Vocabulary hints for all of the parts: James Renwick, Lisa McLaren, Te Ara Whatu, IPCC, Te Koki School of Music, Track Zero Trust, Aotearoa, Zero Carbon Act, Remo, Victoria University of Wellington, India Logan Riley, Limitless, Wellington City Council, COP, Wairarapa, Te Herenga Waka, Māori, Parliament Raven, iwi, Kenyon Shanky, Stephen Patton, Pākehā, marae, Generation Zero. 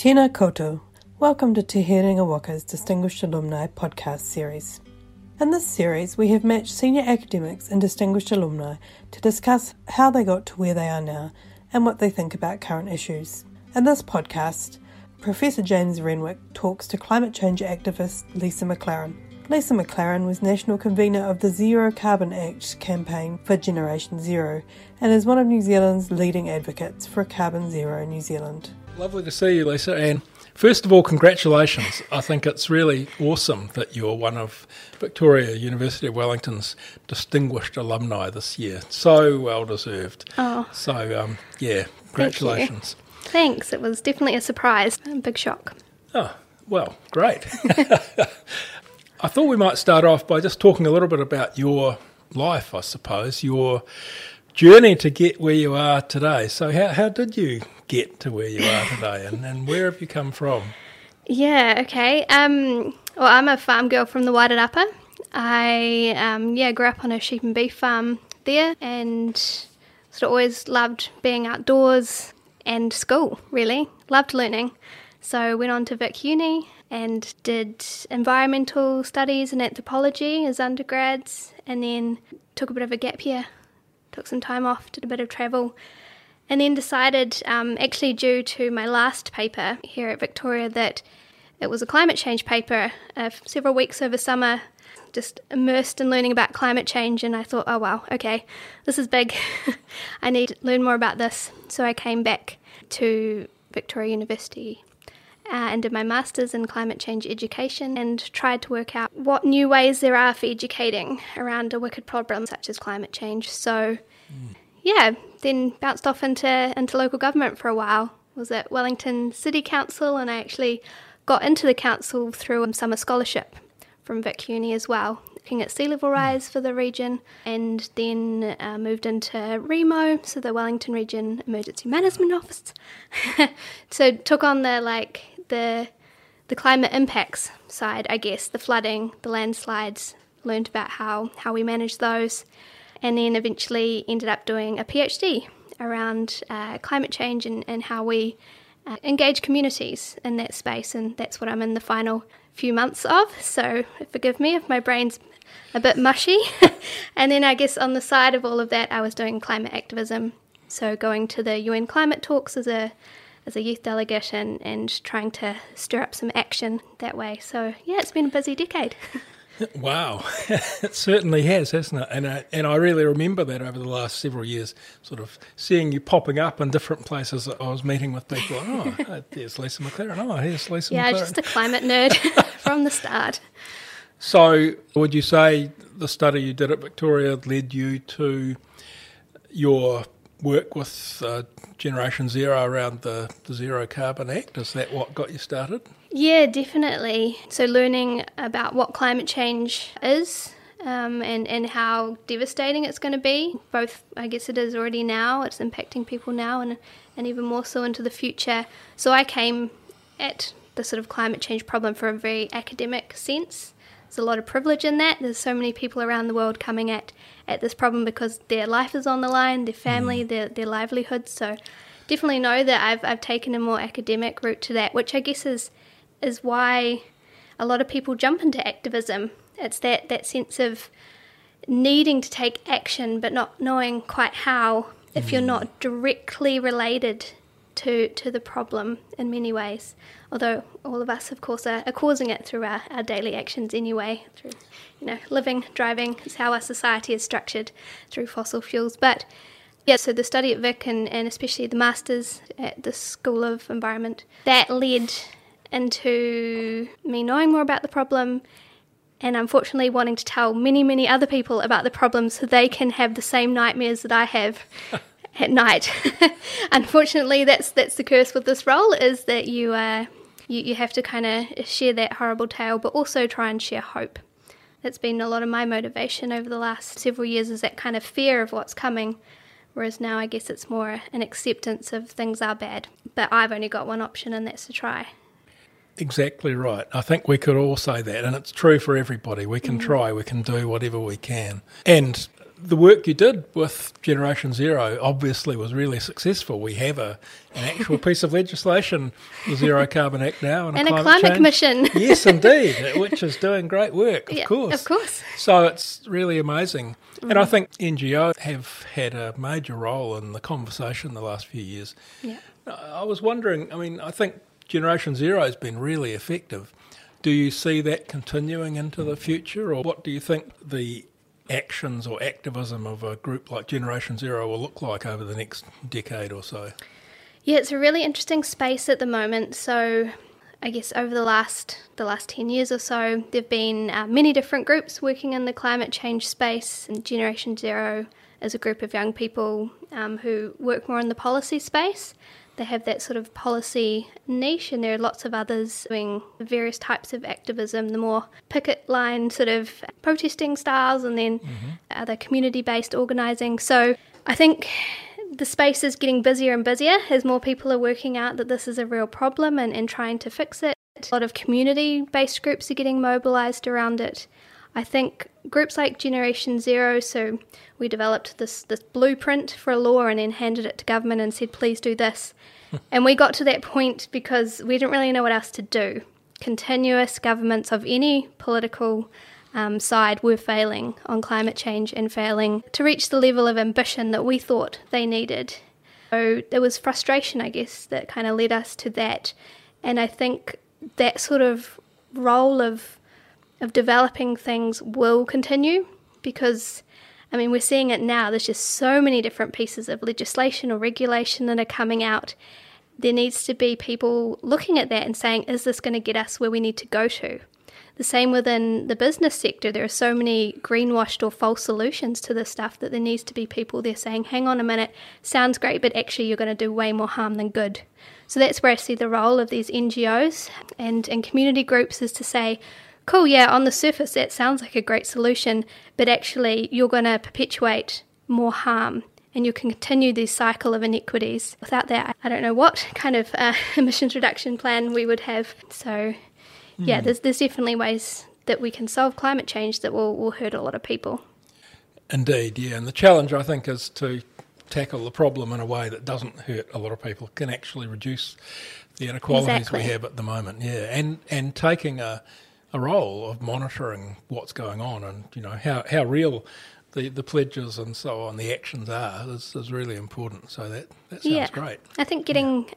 Tēnā koutou. Welcome to Te Herenga Waka's Distinguished Alumni podcast series. In this series, we have matched senior academics and distinguished alumni to discuss how they got to where they are now and what they think about current issues. In this podcast, Professor James Renwick talks to climate change activist Lisa McLaren. Lisa McLaren was national convener of the Zero Carbon Act campaign for Generation Zero and is one of New Zealand's leading advocates for Carbon Zero New Zealand. Lovely to see you, Lisa, and first of all, congratulations. I think it's really awesome that you're one of Victoria University of Wellington's distinguished alumni this year. So well deserved. Oh. So, congratulations. Thank you. Thanks, it was definitely a surprise, a big shock. Oh, well, great. I thought we might start off by just talking a little bit about your life, I suppose, your journey to get where you are today. So how did you get to where you are today and where have you come from? Yeah, okay. Well, I'm a farm girl from the Wairarapa. I grew up on a sheep and beef farm there and sort of always loved being outdoors. And school, really. Loved learning. So went on to Vic Uni and did environmental studies and anthropology as undergrads, and then took a bit of a gap year, took some time off, did a bit of travel, and then decided, actually due to my last paper here at Victoria, that it was a climate change paper, several weeks over summer, just immersed in learning about climate change, and I thought, oh wow, okay, this is big. I need to learn more about this. So I came back to Victoria University and did my Masters in Climate Change Education and tried to work out what new ways there are for educating around a wicked problem such as climate change. So then bounced off into local government for a while. Was at Wellington City Council, and I actually got into the council through a summer scholarship from Vic Uni as well, looking at sea level rise for the region, and then moved into Remo, so the Wellington Region Emergency Management Office. So took on the climate impacts side, I guess, the flooding, the landslides, learned about how we manage those, and then eventually ended up doing a PhD around climate change and how we engage communities in that space, and that's what I'm in the final few months of, so forgive me if my brain's a bit mushy. And then I guess on the side of all of that, I was doing climate activism, so going to the UN climate talks as a youth delegate and trying to stir up some action that way. So yeah, it's been a busy decade. Wow, it certainly has, hasn't it? And I really remember that over the last several years, sort of seeing you popping up in different places. I was meeting with people, oh, there's Lisa McLaren, oh, here's Lisa McLaren. Yeah, just a climate nerd from the start. So would you say the study you did at Victoria led you to your work with Generation Zero around the Zero Carbon Act? Is that what got you started? Yeah, definitely. So learning about what climate change is and how devastating it's going to be. Both, I guess it is already now, it's impacting people now and even more so into the future. So I came at the sort of climate change problem from a very academic sense. There's a lot of privilege in that. There's so many people around the world coming at this problem because their life is on the line, their family, their livelihoods. So definitely know that I've taken a more academic route to that, which I guess is why a lot of people jump into activism. It's that sense of needing to take action but not knowing quite how if you're not directly related to the problem in many ways. Although all of us, of course, are causing it through our daily actions anyway, through living, driving. It's how our society is structured through fossil fuels. But yeah, so the study at Vic and especially the Masters at the School of Environment, that led into me knowing more about the problem and unfortunately wanting to tell many, many other people about the problem so they can have the same nightmares that I have at night. Unfortunately, that's the curse with this role, is that you have to kind of share that horrible tale but also try and share hope. That's been a lot of my motivation over the last several years, is that kind of fear of what's coming, whereas now I guess it's more an acceptance of things are bad, but I've only got one option and that's to try. Exactly right. I think we could all say that, and it's true for everybody. We can try, we can do whatever we can. And the work you did with Generation Zero obviously was really successful. We have an actual piece of legislation, the Zero Carbon Act now. And a climate commission. Yes, indeed, which is doing great work, of course. So it's really amazing. Mm. And I think NGOs have had a major role in the conversation the last few years. Yeah. I was wondering, I mean, I think Generation Zero has been really effective. Do you see that continuing into the future, or what do you think the actions or activism of a group like Generation Zero will look like over the next decade or so? Yeah, it's a really interesting space at the moment. So I guess over the last 10 years or so, there have been many different groups working in the climate change space. And Generation Zero is a group of young people who work more in the policy space. They have that sort of policy niche, and there are lots of others doing various types of activism, the more picket line sort of protesting styles, and then other community-based organising. So I think the space is getting busier and busier as more people are working out that this is a real problem and trying to fix it. A lot of community-based groups are getting mobilised around it. I think groups like Generation Zero, so we developed this blueprint for a law and then handed it to government and said, please do this. And we got to that point because we didn't really know what else to do. Continuous governments of any political side were failing on climate change and failing to reach the level of ambition that we thought they needed. So there was frustration, I guess, that kind of led us to that. And I think that sort of role of developing things will continue because, I mean, we're seeing it now. There's just so many different pieces of legislation or regulation that are coming out. There needs to be people looking at that and saying, is this going to get us where we need to go to? The same within the business sector. There are so many greenwashed or false solutions to this stuff that there needs to be people there saying, hang on a minute, sounds great, but actually you're going to do way more harm than good. So that's where I see the role of these NGOs and community groups is to say, cool, yeah, on the surface that sounds like a great solution, but actually you're going to perpetuate more harm and you can continue this cycle of inequities. Without that, I don't know what kind of emissions reduction plan we would have. So, yeah, there's definitely ways that we can solve climate change that will hurt a lot of people. Indeed, yeah, and the challenge, I think, is to tackle the problem in a way that doesn't hurt a lot of people, can actually reduce the inequalities we have at the moment, yeah, and taking a role of monitoring what's going on and, you know, how real the pledges and so on, the actions are is really important. So that sounds great. I think getting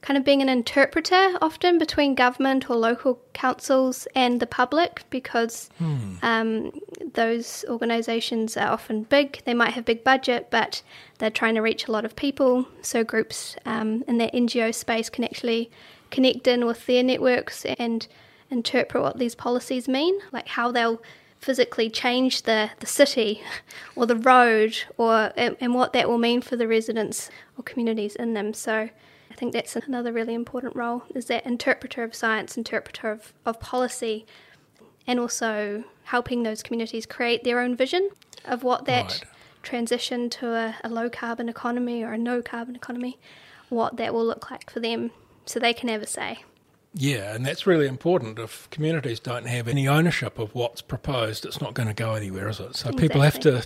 kind of being an interpreter often between government or local councils and the public because those organisations are often big. They might have big budget, but they're trying to reach a lot of people. So groups in that NGO space can actually connect in with their networks and interpret what these policies mean, like how they'll physically change the city or the road and what that will mean for the residents or communities in them. So I think that's another really important role, is that interpreter of science, interpreter of policy, and also helping those communities create their own vision of what that transition to a low-carbon economy or a no-carbon economy, what that will look like for them so they can have a say. Yeah, and that's really important. If communities don't have any ownership of what's proposed, it's not going to go anywhere, is it? So people have to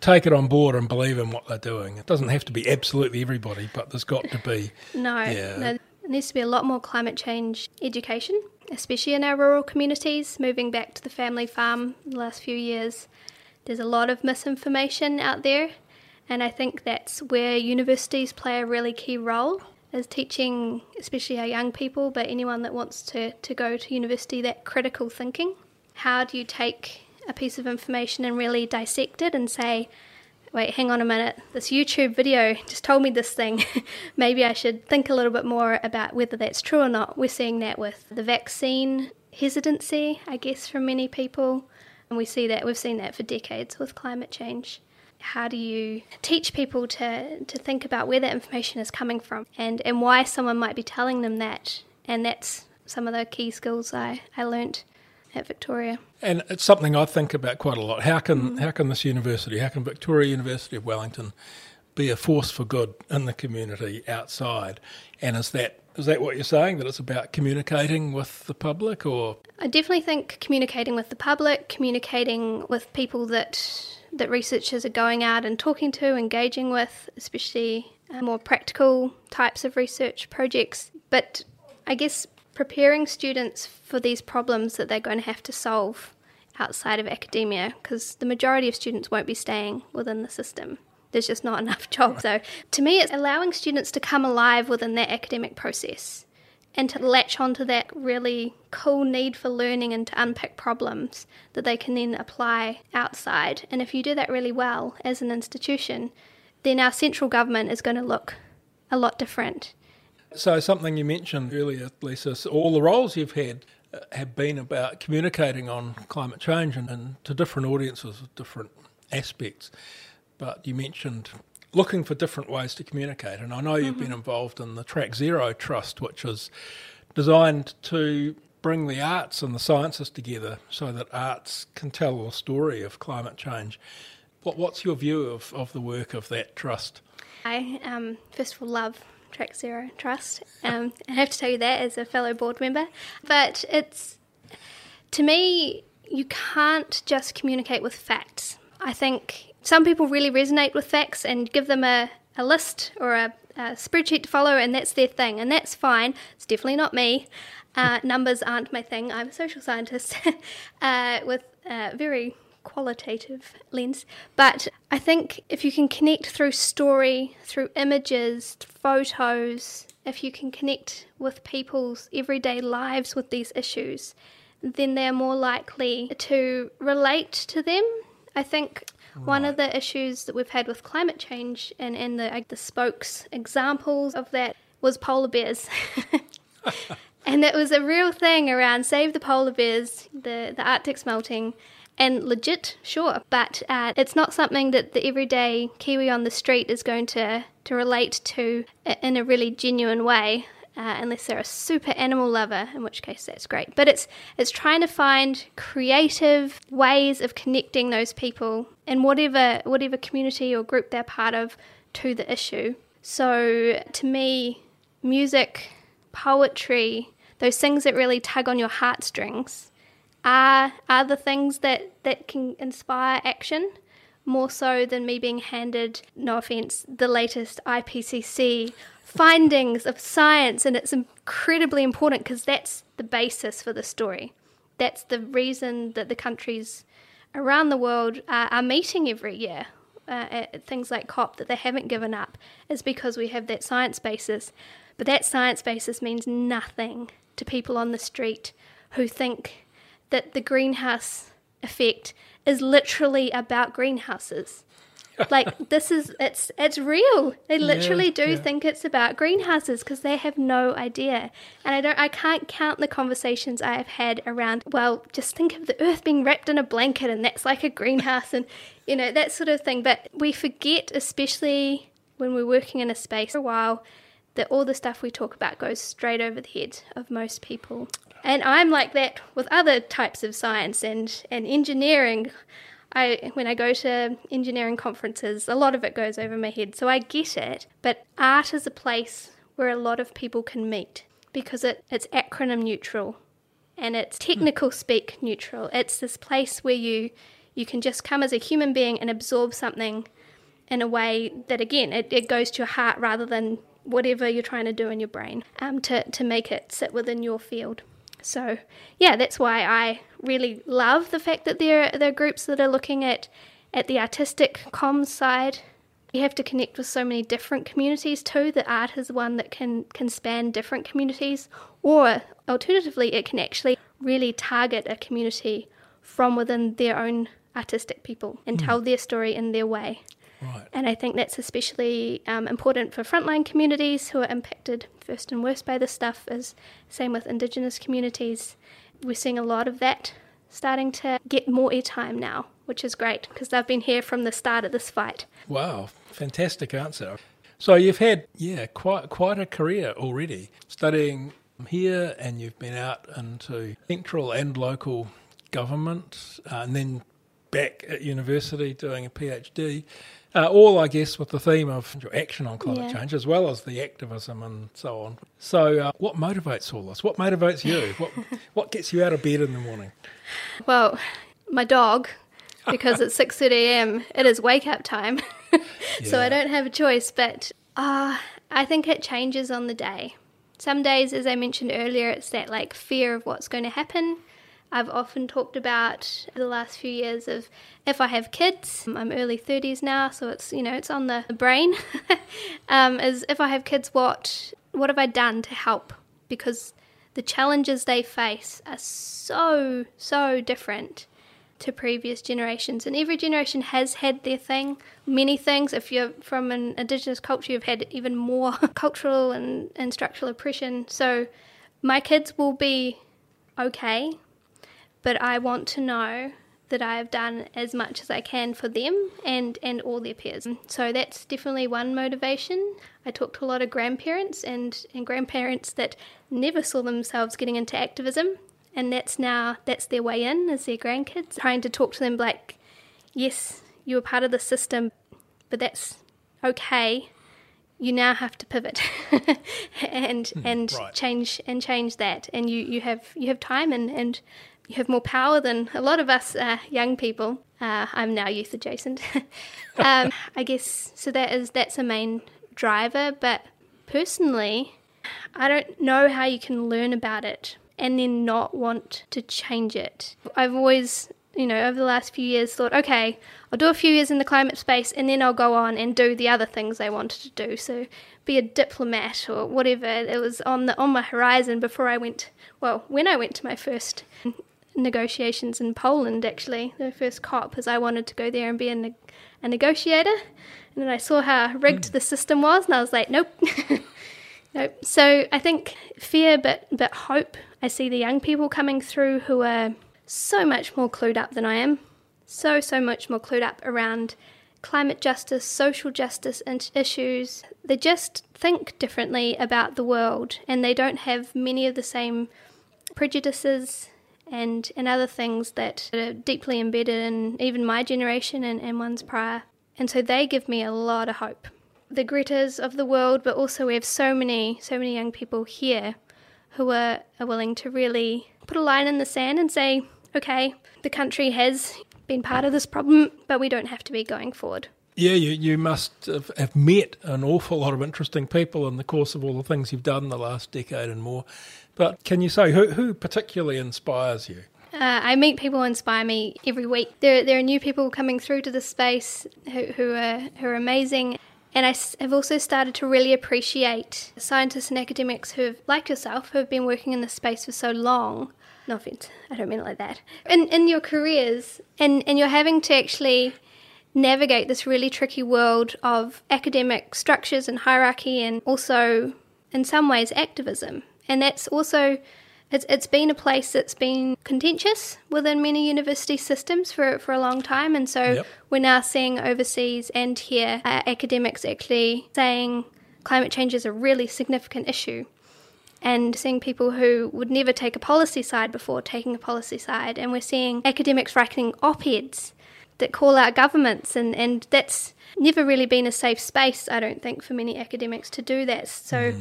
take it on board and believe in what they're doing. It doesn't have to be absolutely everybody, but there's got to be... There needs to be a lot more climate change education, especially in our rural communities, moving back to the family farm in the last few years. There's a lot of misinformation out there, and I think that's where universities play a really key role, is teaching, especially our young people, but anyone that wants to go to university, that critical thinking. How do you take a piece of information and really dissect it and say, wait, hang on a minute, this YouTube video just told me this thing. Maybe I should think a little bit more about whether that's true or not. We're seeing that with the vaccine hesitancy, I guess, from many people. And we've seen that for decades with climate change. How do you teach people to think about where that information is coming from and why someone might be telling them that? And that's some of the key skills I learnt at Victoria. And it's something I think about quite a lot. How can this university, how can Victoria University of Wellington be a force for good in the community outside? And is that what you're saying, that it's about communicating with the public? Or I definitely think communicating with the public, communicating with people that that researchers are going out and talking to, engaging with, especially more practical types of research projects. But I guess preparing students for these problems that they're going to have to solve outside of academia, because the majority of students won't be staying within the system. There's just not enough jobs. So to me, it's allowing students to come alive within that academic process and to latch onto that really cool need for learning and to unpick problems that they can then apply outside. And if you do that really well as an institution, then our central government is going to look a lot different. So something you mentioned earlier, Lisa, all the roles you've had have been about communicating on climate change and to different audiences with different aspects. But you mentioned looking for different ways to communicate. And I know you've been involved in the Track Zero Trust, which is designed to bring the arts and the sciences together so that arts can tell the story of climate change. What's your view of the work of that trust? I, first of all, love Track Zero Trust. I have to tell you that as a fellow board member. But it's, to me, you can't just communicate with facts. I think some people really resonate with facts and give them a list or a spreadsheet to follow, and that's their thing, and that's fine. It's definitely not me. Numbers aren't my thing. I'm a social scientist with a very qualitative lens. But I think if you can connect through story, through images, photos, if you can connect with people's everyday lives with these issues, then they're more likely to relate to them. I think one of the issues that we've had with climate change and the spokes examples of that was polar bears. And that was a real thing around save the polar bears, the Arctic's melting. And legit, sure, but it's not something that the everyday Kiwi on the street is going to relate to in a really genuine way, unless they're a super animal lover, in which case that's great. But it's trying to find creative ways of connecting those people in whatever community or group they're part of to the issue. So to me, music, poetry, those things that really tug on your heartstrings are the things that can inspire action, more so than me being handed, no offence, the latest IPCC findings of science. And it's incredibly important because that's the basis for the story. That's the reason that the countries around the world are meeting every year at things like COP, that they haven't given up, is because we have that science basis. But that science basis means nothing to people on the street who think that the greenhouse effect is literally about greenhouses. Like, this is, it's real. They literally think it's about greenhouses because they have no idea. And I can't count the conversations I have had around, well, just think of the earth being wrapped in a blanket and that's like a greenhouse and, you know, that sort of thing. But we forget, especially when we're working in a space for a while, that all the stuff we talk about goes straight over the head of most people. And I'm like that with other types of science and engineering. When I go to engineering conferences, a lot of it goes over my head, so I get it. But art is a place where a lot of people can meet because it's acronym neutral and it's technical speak neutral. It's this place where you can just come as a human being and absorb something in a way that, again, it goes to your heart rather than whatever you're trying to do in your brain to make it sit within your field. So, yeah, that's why I really love the fact that there are groups that are looking at the artistic comms side. You have to connect with so many different communities too. The art is one that can span different communities, or alternatively, it can actually really target a community from within their own artistic people and tell their story in their way. Right. And I think that's especially important for frontline communities who are impacted first and worst by this stuff. Is same with Indigenous communities. We're seeing a lot of that starting to get more airtime now, which is great because they've been here from the start of this fight. Wow, fantastic answer. So you've had quite a career already studying here, and you've been out into central and local government, and then back at university doing a PhD. All, I guess, with the theme of your action on climate change as well as the activism and so on. So what motivates all this? What motivates you? What gets you out of bed in the morning? Well, my dog, because at 6:30 a.m. it is wake-up time. So I don't have a choice, but I think it changes on the day. Some days, as I mentioned earlier, it's that like fear of what's going to happen. I've often talked about the last few years of if I have kids, I'm early 30s now, so it's, you know, it's on the brain, is if I have kids, what have I done to help? Because the challenges they face are so, so different to previous generations. And every generation has had their thing, many things. If you're from an Indigenous culture, you've had even more cultural and structural oppression. So my kids will be okay, but I want to know that I have done as much as I can for them and all their peers. So that's definitely one motivation. I talk to a lot of grandparents and grandparents that never saw themselves getting into activism, and that's their way in, is their grandkids. Trying to talk to them like, yes, you were part of the system, but that's okay. You now have to pivot and change that. And you have time and you have more power than a lot of us young people. I'm now youth adjacent. I guess so. That's a main driver. But personally, I don't know how you can learn about it and then not want to change it. I've always, over the last few years thought, okay, I'll do a few years in the climate space and then I'll go on and do the other things I wanted to do. So be a diplomat or whatever. It was on my horizon before I went, when I went to my first negotiations in Poland, actually, the first COP, is I wanted to go there and be a negotiator. And then I saw how rigged the system was and I was like, nope. So I think fear but hope. I see the young people coming through who are so much more clued up than I am, so much more clued up around climate justice, social justice issues. They just think differently about the world and they don't have many of the same prejudices and other things that are deeply embedded in even my generation and ones prior. And so they give me a lot of hope. The Gretas of the world, but also we have so many young people here who are willing to really put a line in the sand and say, okay, the country has been part of this problem, but we don't have to be going forward. Yeah, you must have met an awful lot of interesting people in the course of all the things you've done in the last decade and more. But can you say who particularly inspires you? I meet people who inspire me every week. There are new people coming through to the space who are amazing. And I have also started to really appreciate scientists and academics who have, like yourself, who have been working in this space for so long. No offence, I don't mean it like that. In your careers, and you're having to actually navigate this really tricky world of academic structures and hierarchy and also, in some ways, activism. And that's also, it's been a place that's been contentious within many university systems for a long time. And so we're now seeing overseas and here academics actually saying climate change is a really significant issue and seeing people who would never take a policy side before taking a policy side. And we're seeing academics writing op-eds that call out governments and that's never really been a safe space, I don't think, for many academics to do that. So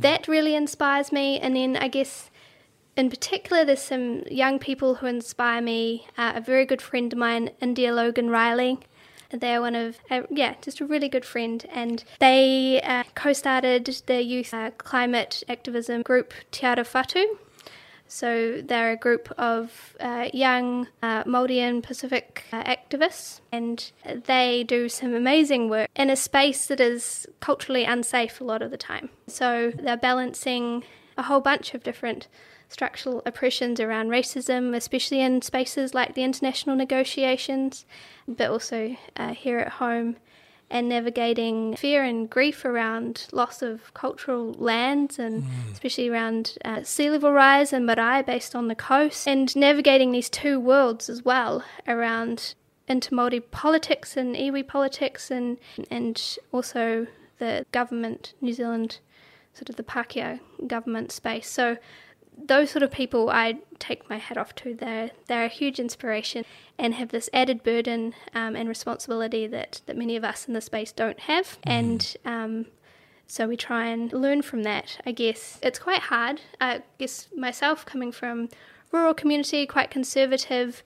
that really inspires me. And then I guess in particular there's some young people who inspire me. A very good friend of mine, India Logan Riley, they're one of, just a really good friend, and they co-started the youth climate activism group Te Ara Whatu. So they're a group of young Māori and Pacific activists, and they do some amazing work in a space that is culturally unsafe a lot of the time. So they're balancing a whole bunch of different structural oppressions around racism, especially in spaces like the international negotiations, but also here at home, and navigating fear and grief around loss of cultural lands and especially around sea level rise and marae based on the coast, and navigating these two worlds as well around inter-Māori politics and iwi politics and also the government, New Zealand, sort of the Pākehā government space. So those sort of people I take my hat off to. They're a huge inspiration and have this added burden and responsibility that many of us in the space don't have. And so we try and learn from that, I guess. It's quite hard. I guess myself coming from rural community, quite conservative,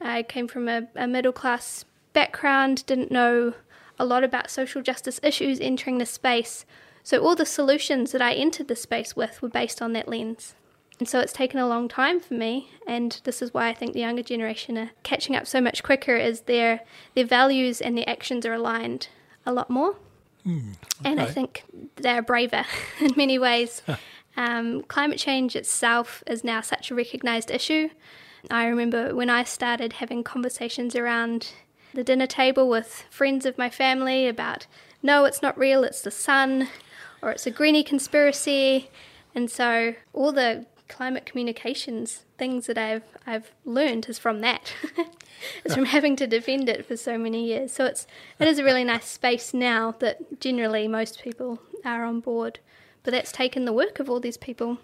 I came from a middle class background, didn't know a lot about social justice issues entering the space. So all the solutions that I entered the space with were based on that lens. And so it's taken a long time for me, and this is why I think the younger generation are catching up so much quicker, is their values and their actions are aligned a lot more. Okay. And I think they're braver in many ways. Climate change itself is now such a recognised issue. I remember when I started having conversations around the dinner table with friends of my family about, no, it's not real, it's the sun, or it's a greenie conspiracy. And so all the climate communications things that I've learned is from that. It's from having to defend it for so many years. So it is a really nice space now that generally most people are on board. But that's taken the work of all these people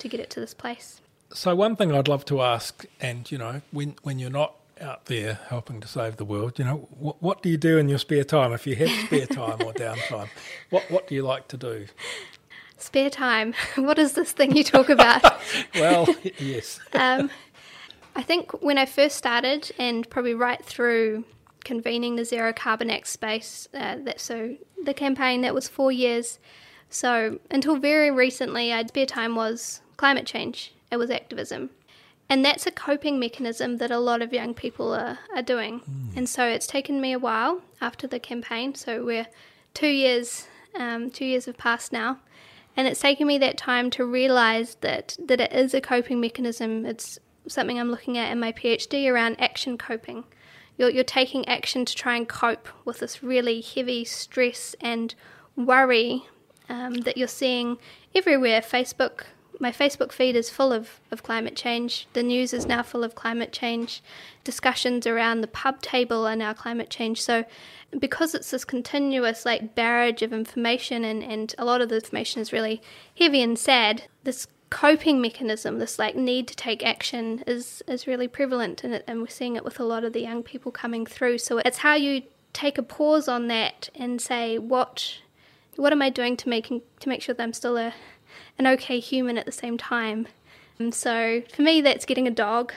to get it to this place. So one thing I'd love to ask, and you know, when you're not out there helping to save the world, you know, what do you do in your spare time, if you have spare time or downtime? What do you like to do? Spare time. What is this thing you talk about? Well, yes. I think when I first started, and probably right through convening the Zero Carbon Act space, the campaign that was 4 years. So until very recently, I'd spare time was climate change. It was activism. And that's a coping mechanism that a lot of young people are doing. And so it's taken me a while after the campaign. So we're 2 years. 2 years have passed now. And it's taken me that time to realise that it is a coping mechanism. It's something I'm looking at in my PhD around action coping. You're taking action to try and cope with this really heavy stress and worry that you're seeing everywhere. My Facebook feed is full of climate change. The news is now full of climate change. Discussions around the pub table are now climate change. So because it's this continuous barrage of information, and a lot of the information is really heavy and sad, this coping mechanism, this need to take action is really prevalent, and we're seeing it with a lot of the young people coming through. So it's how you take a pause on that and say, what am I doing to make sure that I'm still an okay human at the same time? And so for me, that's getting a dog,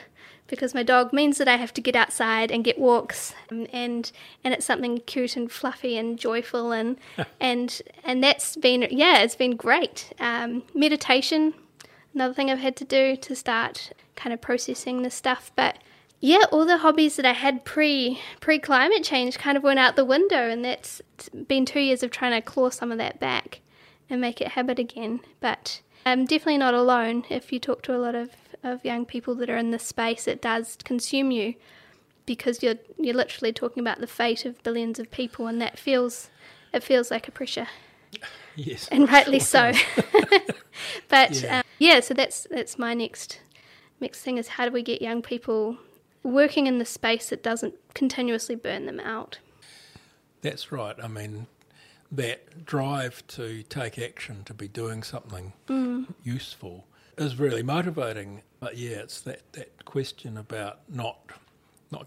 because my dog means that I have to get outside and get walks, and it's something cute and fluffy and joyful, and that's been, it's been great. Meditation, another thing I've had to do to start kind of processing this stuff. But yeah, all the hobbies that I had pre-climate change kind of went out the window, and that's been 2 years of trying to claw some of that back and make it habit again. But I'm definitely not alone. If you talk to a lot of young people that are in this space, it does consume you, because you're literally talking about the fate of billions of people, and that feels like a pressure. Yes, and rightly so. But so that's my next thing, is how do we get young people working in the space that doesn't continuously burn them out? That's right. I mean, that drive to take action, to be doing something useful, is really motivating. But yeah, it's that question about not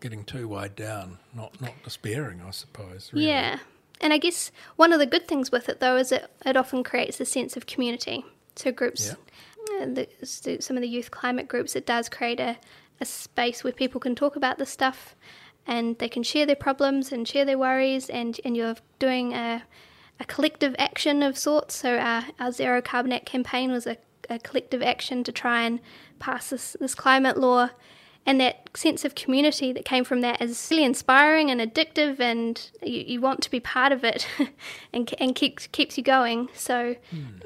getting too weighed down, not despairing, I suppose. Really. Yeah, and I guess one of the good things with it though is it often creates a sense of community. So groups, some of the youth climate groups, it does create a space where people can talk about this stuff, and they can share their problems and share their worries, and you're doing a collective action of sorts. So our Zero Carbon Act campaign was a collective action to try and pass this climate law, and that sense of community that came from that is really inspiring and addictive, and you want to be part of it and keeps you going. So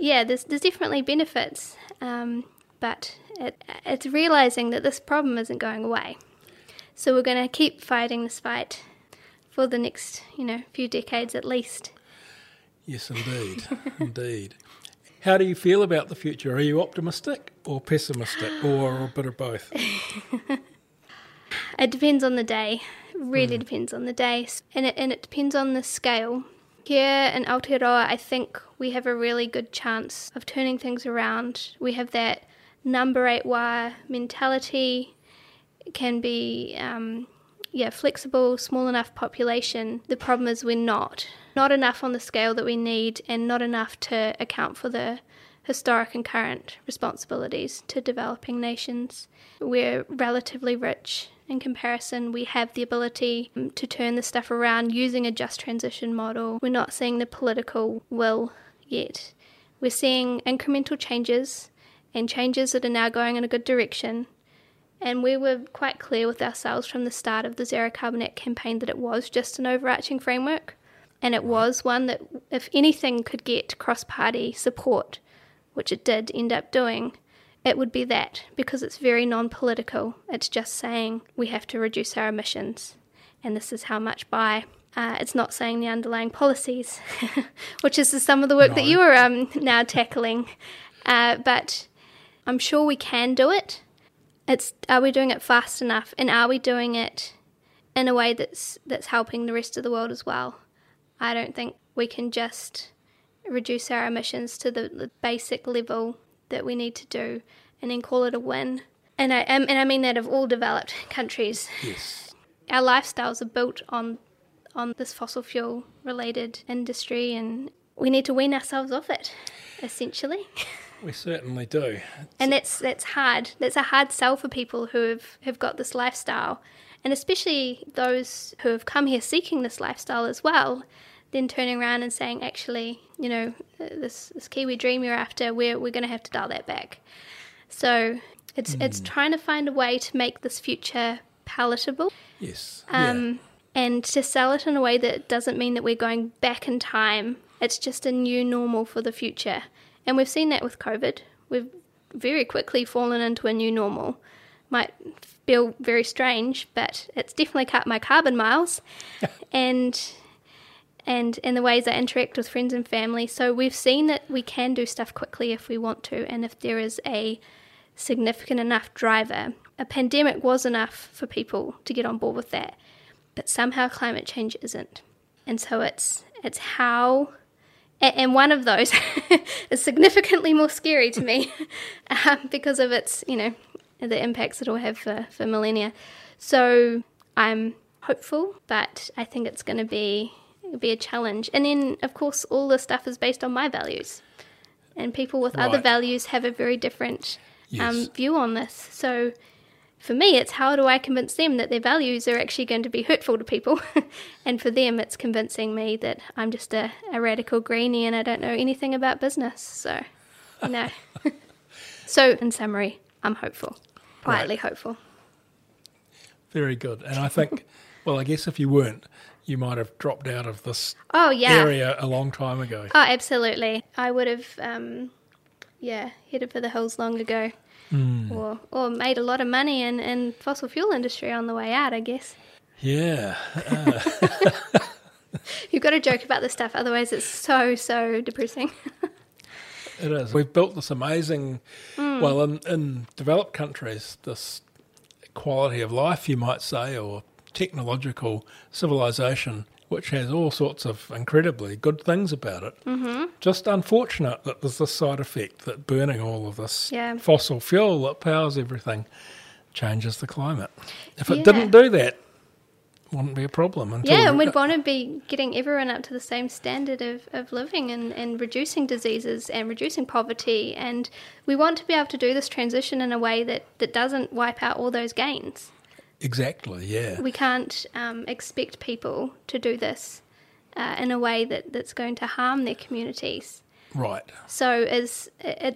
there's definitely benefits, but it's realising that this problem isn't going away. So we're going to keep fighting this fight for the next few decades at least. Yes, indeed. Indeed. How do you feel about the future? Are you optimistic or pessimistic, or a bit of both? It depends on the day. It really depends on the day. And it depends on the scale. Here in Aotearoa, I think we have a really good chance of turning things around. We have that number 8 wire mentality. It can be flexible, small enough population. The problem is we're not enough on the scale that we need, and not enough to account for the historic and current responsibilities to developing nations. We're relatively rich in comparison, we have the ability to turn this stuff around using a just transition model. We're not seeing the political will yet. We're seeing incremental changes and changes that are now going in a good direction. And we were quite clear with ourselves from the start of the Zero Carbon Act campaign that it was just an overarching framework. And it was one that, if anything could get cross-party support, which it did end up doing, it would be that, because it's very non-political. It's just saying we have to reduce our emissions, and this is how much by. It's not saying the underlying policies, which is some of the work that you are now tackling. But I'm sure we can do it. It's, are we doing it fast enough, and are we doing it in a way that's helping the rest of the world as well? I don't think we can just reduce our emissions to the basic level that we need to do and then call it a win. And I mean that of all developed countries. Yes. Our lifestyles are built on this fossil fuel related industry, and we need to wean ourselves off it, essentially. We certainly do. And that's hard. That's a hard sell for people who have got this lifestyle, and especially those who have come here seeking this lifestyle as well. Then turning around and saying, actually, you know, this Kiwi dream you're after, we're going to have to dial that back. So it's trying to find a way to make this future palatable. Yes. And to sell it in a way that doesn't mean that we're going back in time. It's just a new normal for the future. And we've seen that with COVID. We've very quickly fallen into a new normal. Might feel very strange, but it's definitely cut my carbon miles. And in the ways I interact with friends and family. So we've seen that we can do stuff quickly if we want to, and if there is a significant enough driver. A pandemic was enough for people to get on board with that, but somehow climate change isn't. And so it's how, and one of those is significantly more scary to me because of its, you know, the impacts it'll have for millennia. So I'm hopeful, but I think it's going to be a challenge. And then, of course, all this stuff is based on my values, and people with other values have a very different view on this. So for me, it's how do I convince them that their values are actually going to be hurtful to people, and for them it's convincing me that I'm just a radical greenie and I don't know anything about business. So no. So in summary, I'm hopeful, quietly hopeful. Very good. And I think well, I guess if you weren't, you might have dropped out of this area a long time ago. Oh, absolutely. I would have, headed for the hills long ago, or made a lot of money in fossil fuel industry on the way out, I guess. Yeah. You've got to joke about this stuff, otherwise it's so depressing. It is. We've built this amazing, in developed countries, this quality of life, you might say, or technological civilization, which has all sorts of incredibly good things about it. Mm-hmm. Just unfortunate that there's this side effect that burning all of this fossil fuel that powers everything changes the climate. If it didn't do that, it wouldn't be a problem. And we'd want to be getting everyone up to the same standard of living and reducing diseases and reducing poverty. And we want to be able to do this transition in a way that doesn't wipe out all those gains. Exactly, yeah. We can't expect people to do this in a way that's going to harm their communities. Right. So it's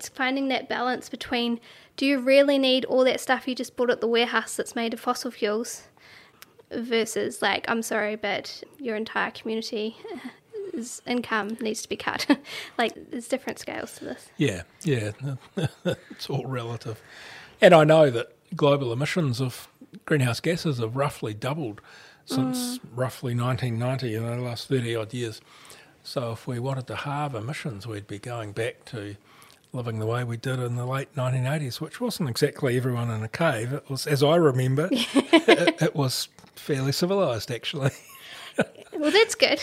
finding that balance between, do you really need all that stuff you just bought at the warehouse that's made of fossil fuels versus like, I'm sorry, but your entire community's income needs to be cut. Like, there's different scales to this. Yeah. It's all relative. And I know that global emissions of greenhouse gases have roughly doubled since roughly 1990, in the last 30-odd years. So if we wanted to halve emissions, we'd be going back to living the way we did in the late 1980s, which wasn't exactly everyone in a cave. It was, as I remember, it was fairly civilised, actually. Well, that's good.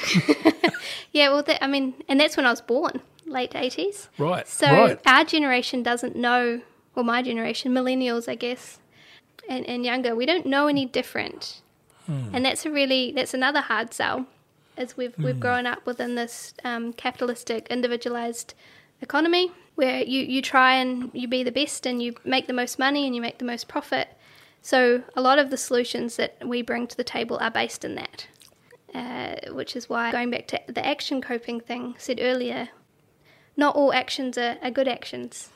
And that's when I was born, late 80s. Right, so our generation doesn't know, well, my generation, millennials, I guess, and younger, we don't know any different, and that's another hard sell, as we've grown up within this capitalistic, individualized economy where you try and you be the best and you make the most money and you make the most profit. So a lot of the solutions that we bring to the table are based in that, which is why, going back to the action coping thing said earlier, not all actions are good actions,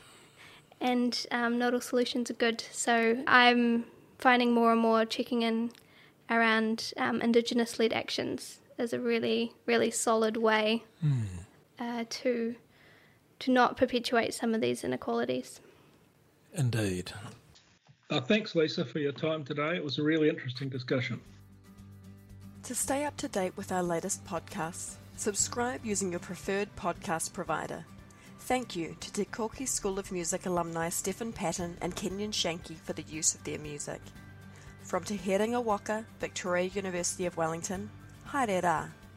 and not all solutions are good. So I'm finding more and more checking in around Indigenous-led actions is a really, really solid way to not perpetuate some of these inequalities. Indeed. Thanks, Lisa, for your time today. It was a really interesting discussion. To stay up to date with our latest podcasts, subscribe using your preferred podcast provider. Thank you to Te Koki School of Music alumni Stephen Patton and Kenyon Shanky for the use of their music. From Te Herenga Waka, Victoria University of Wellington, haere rā.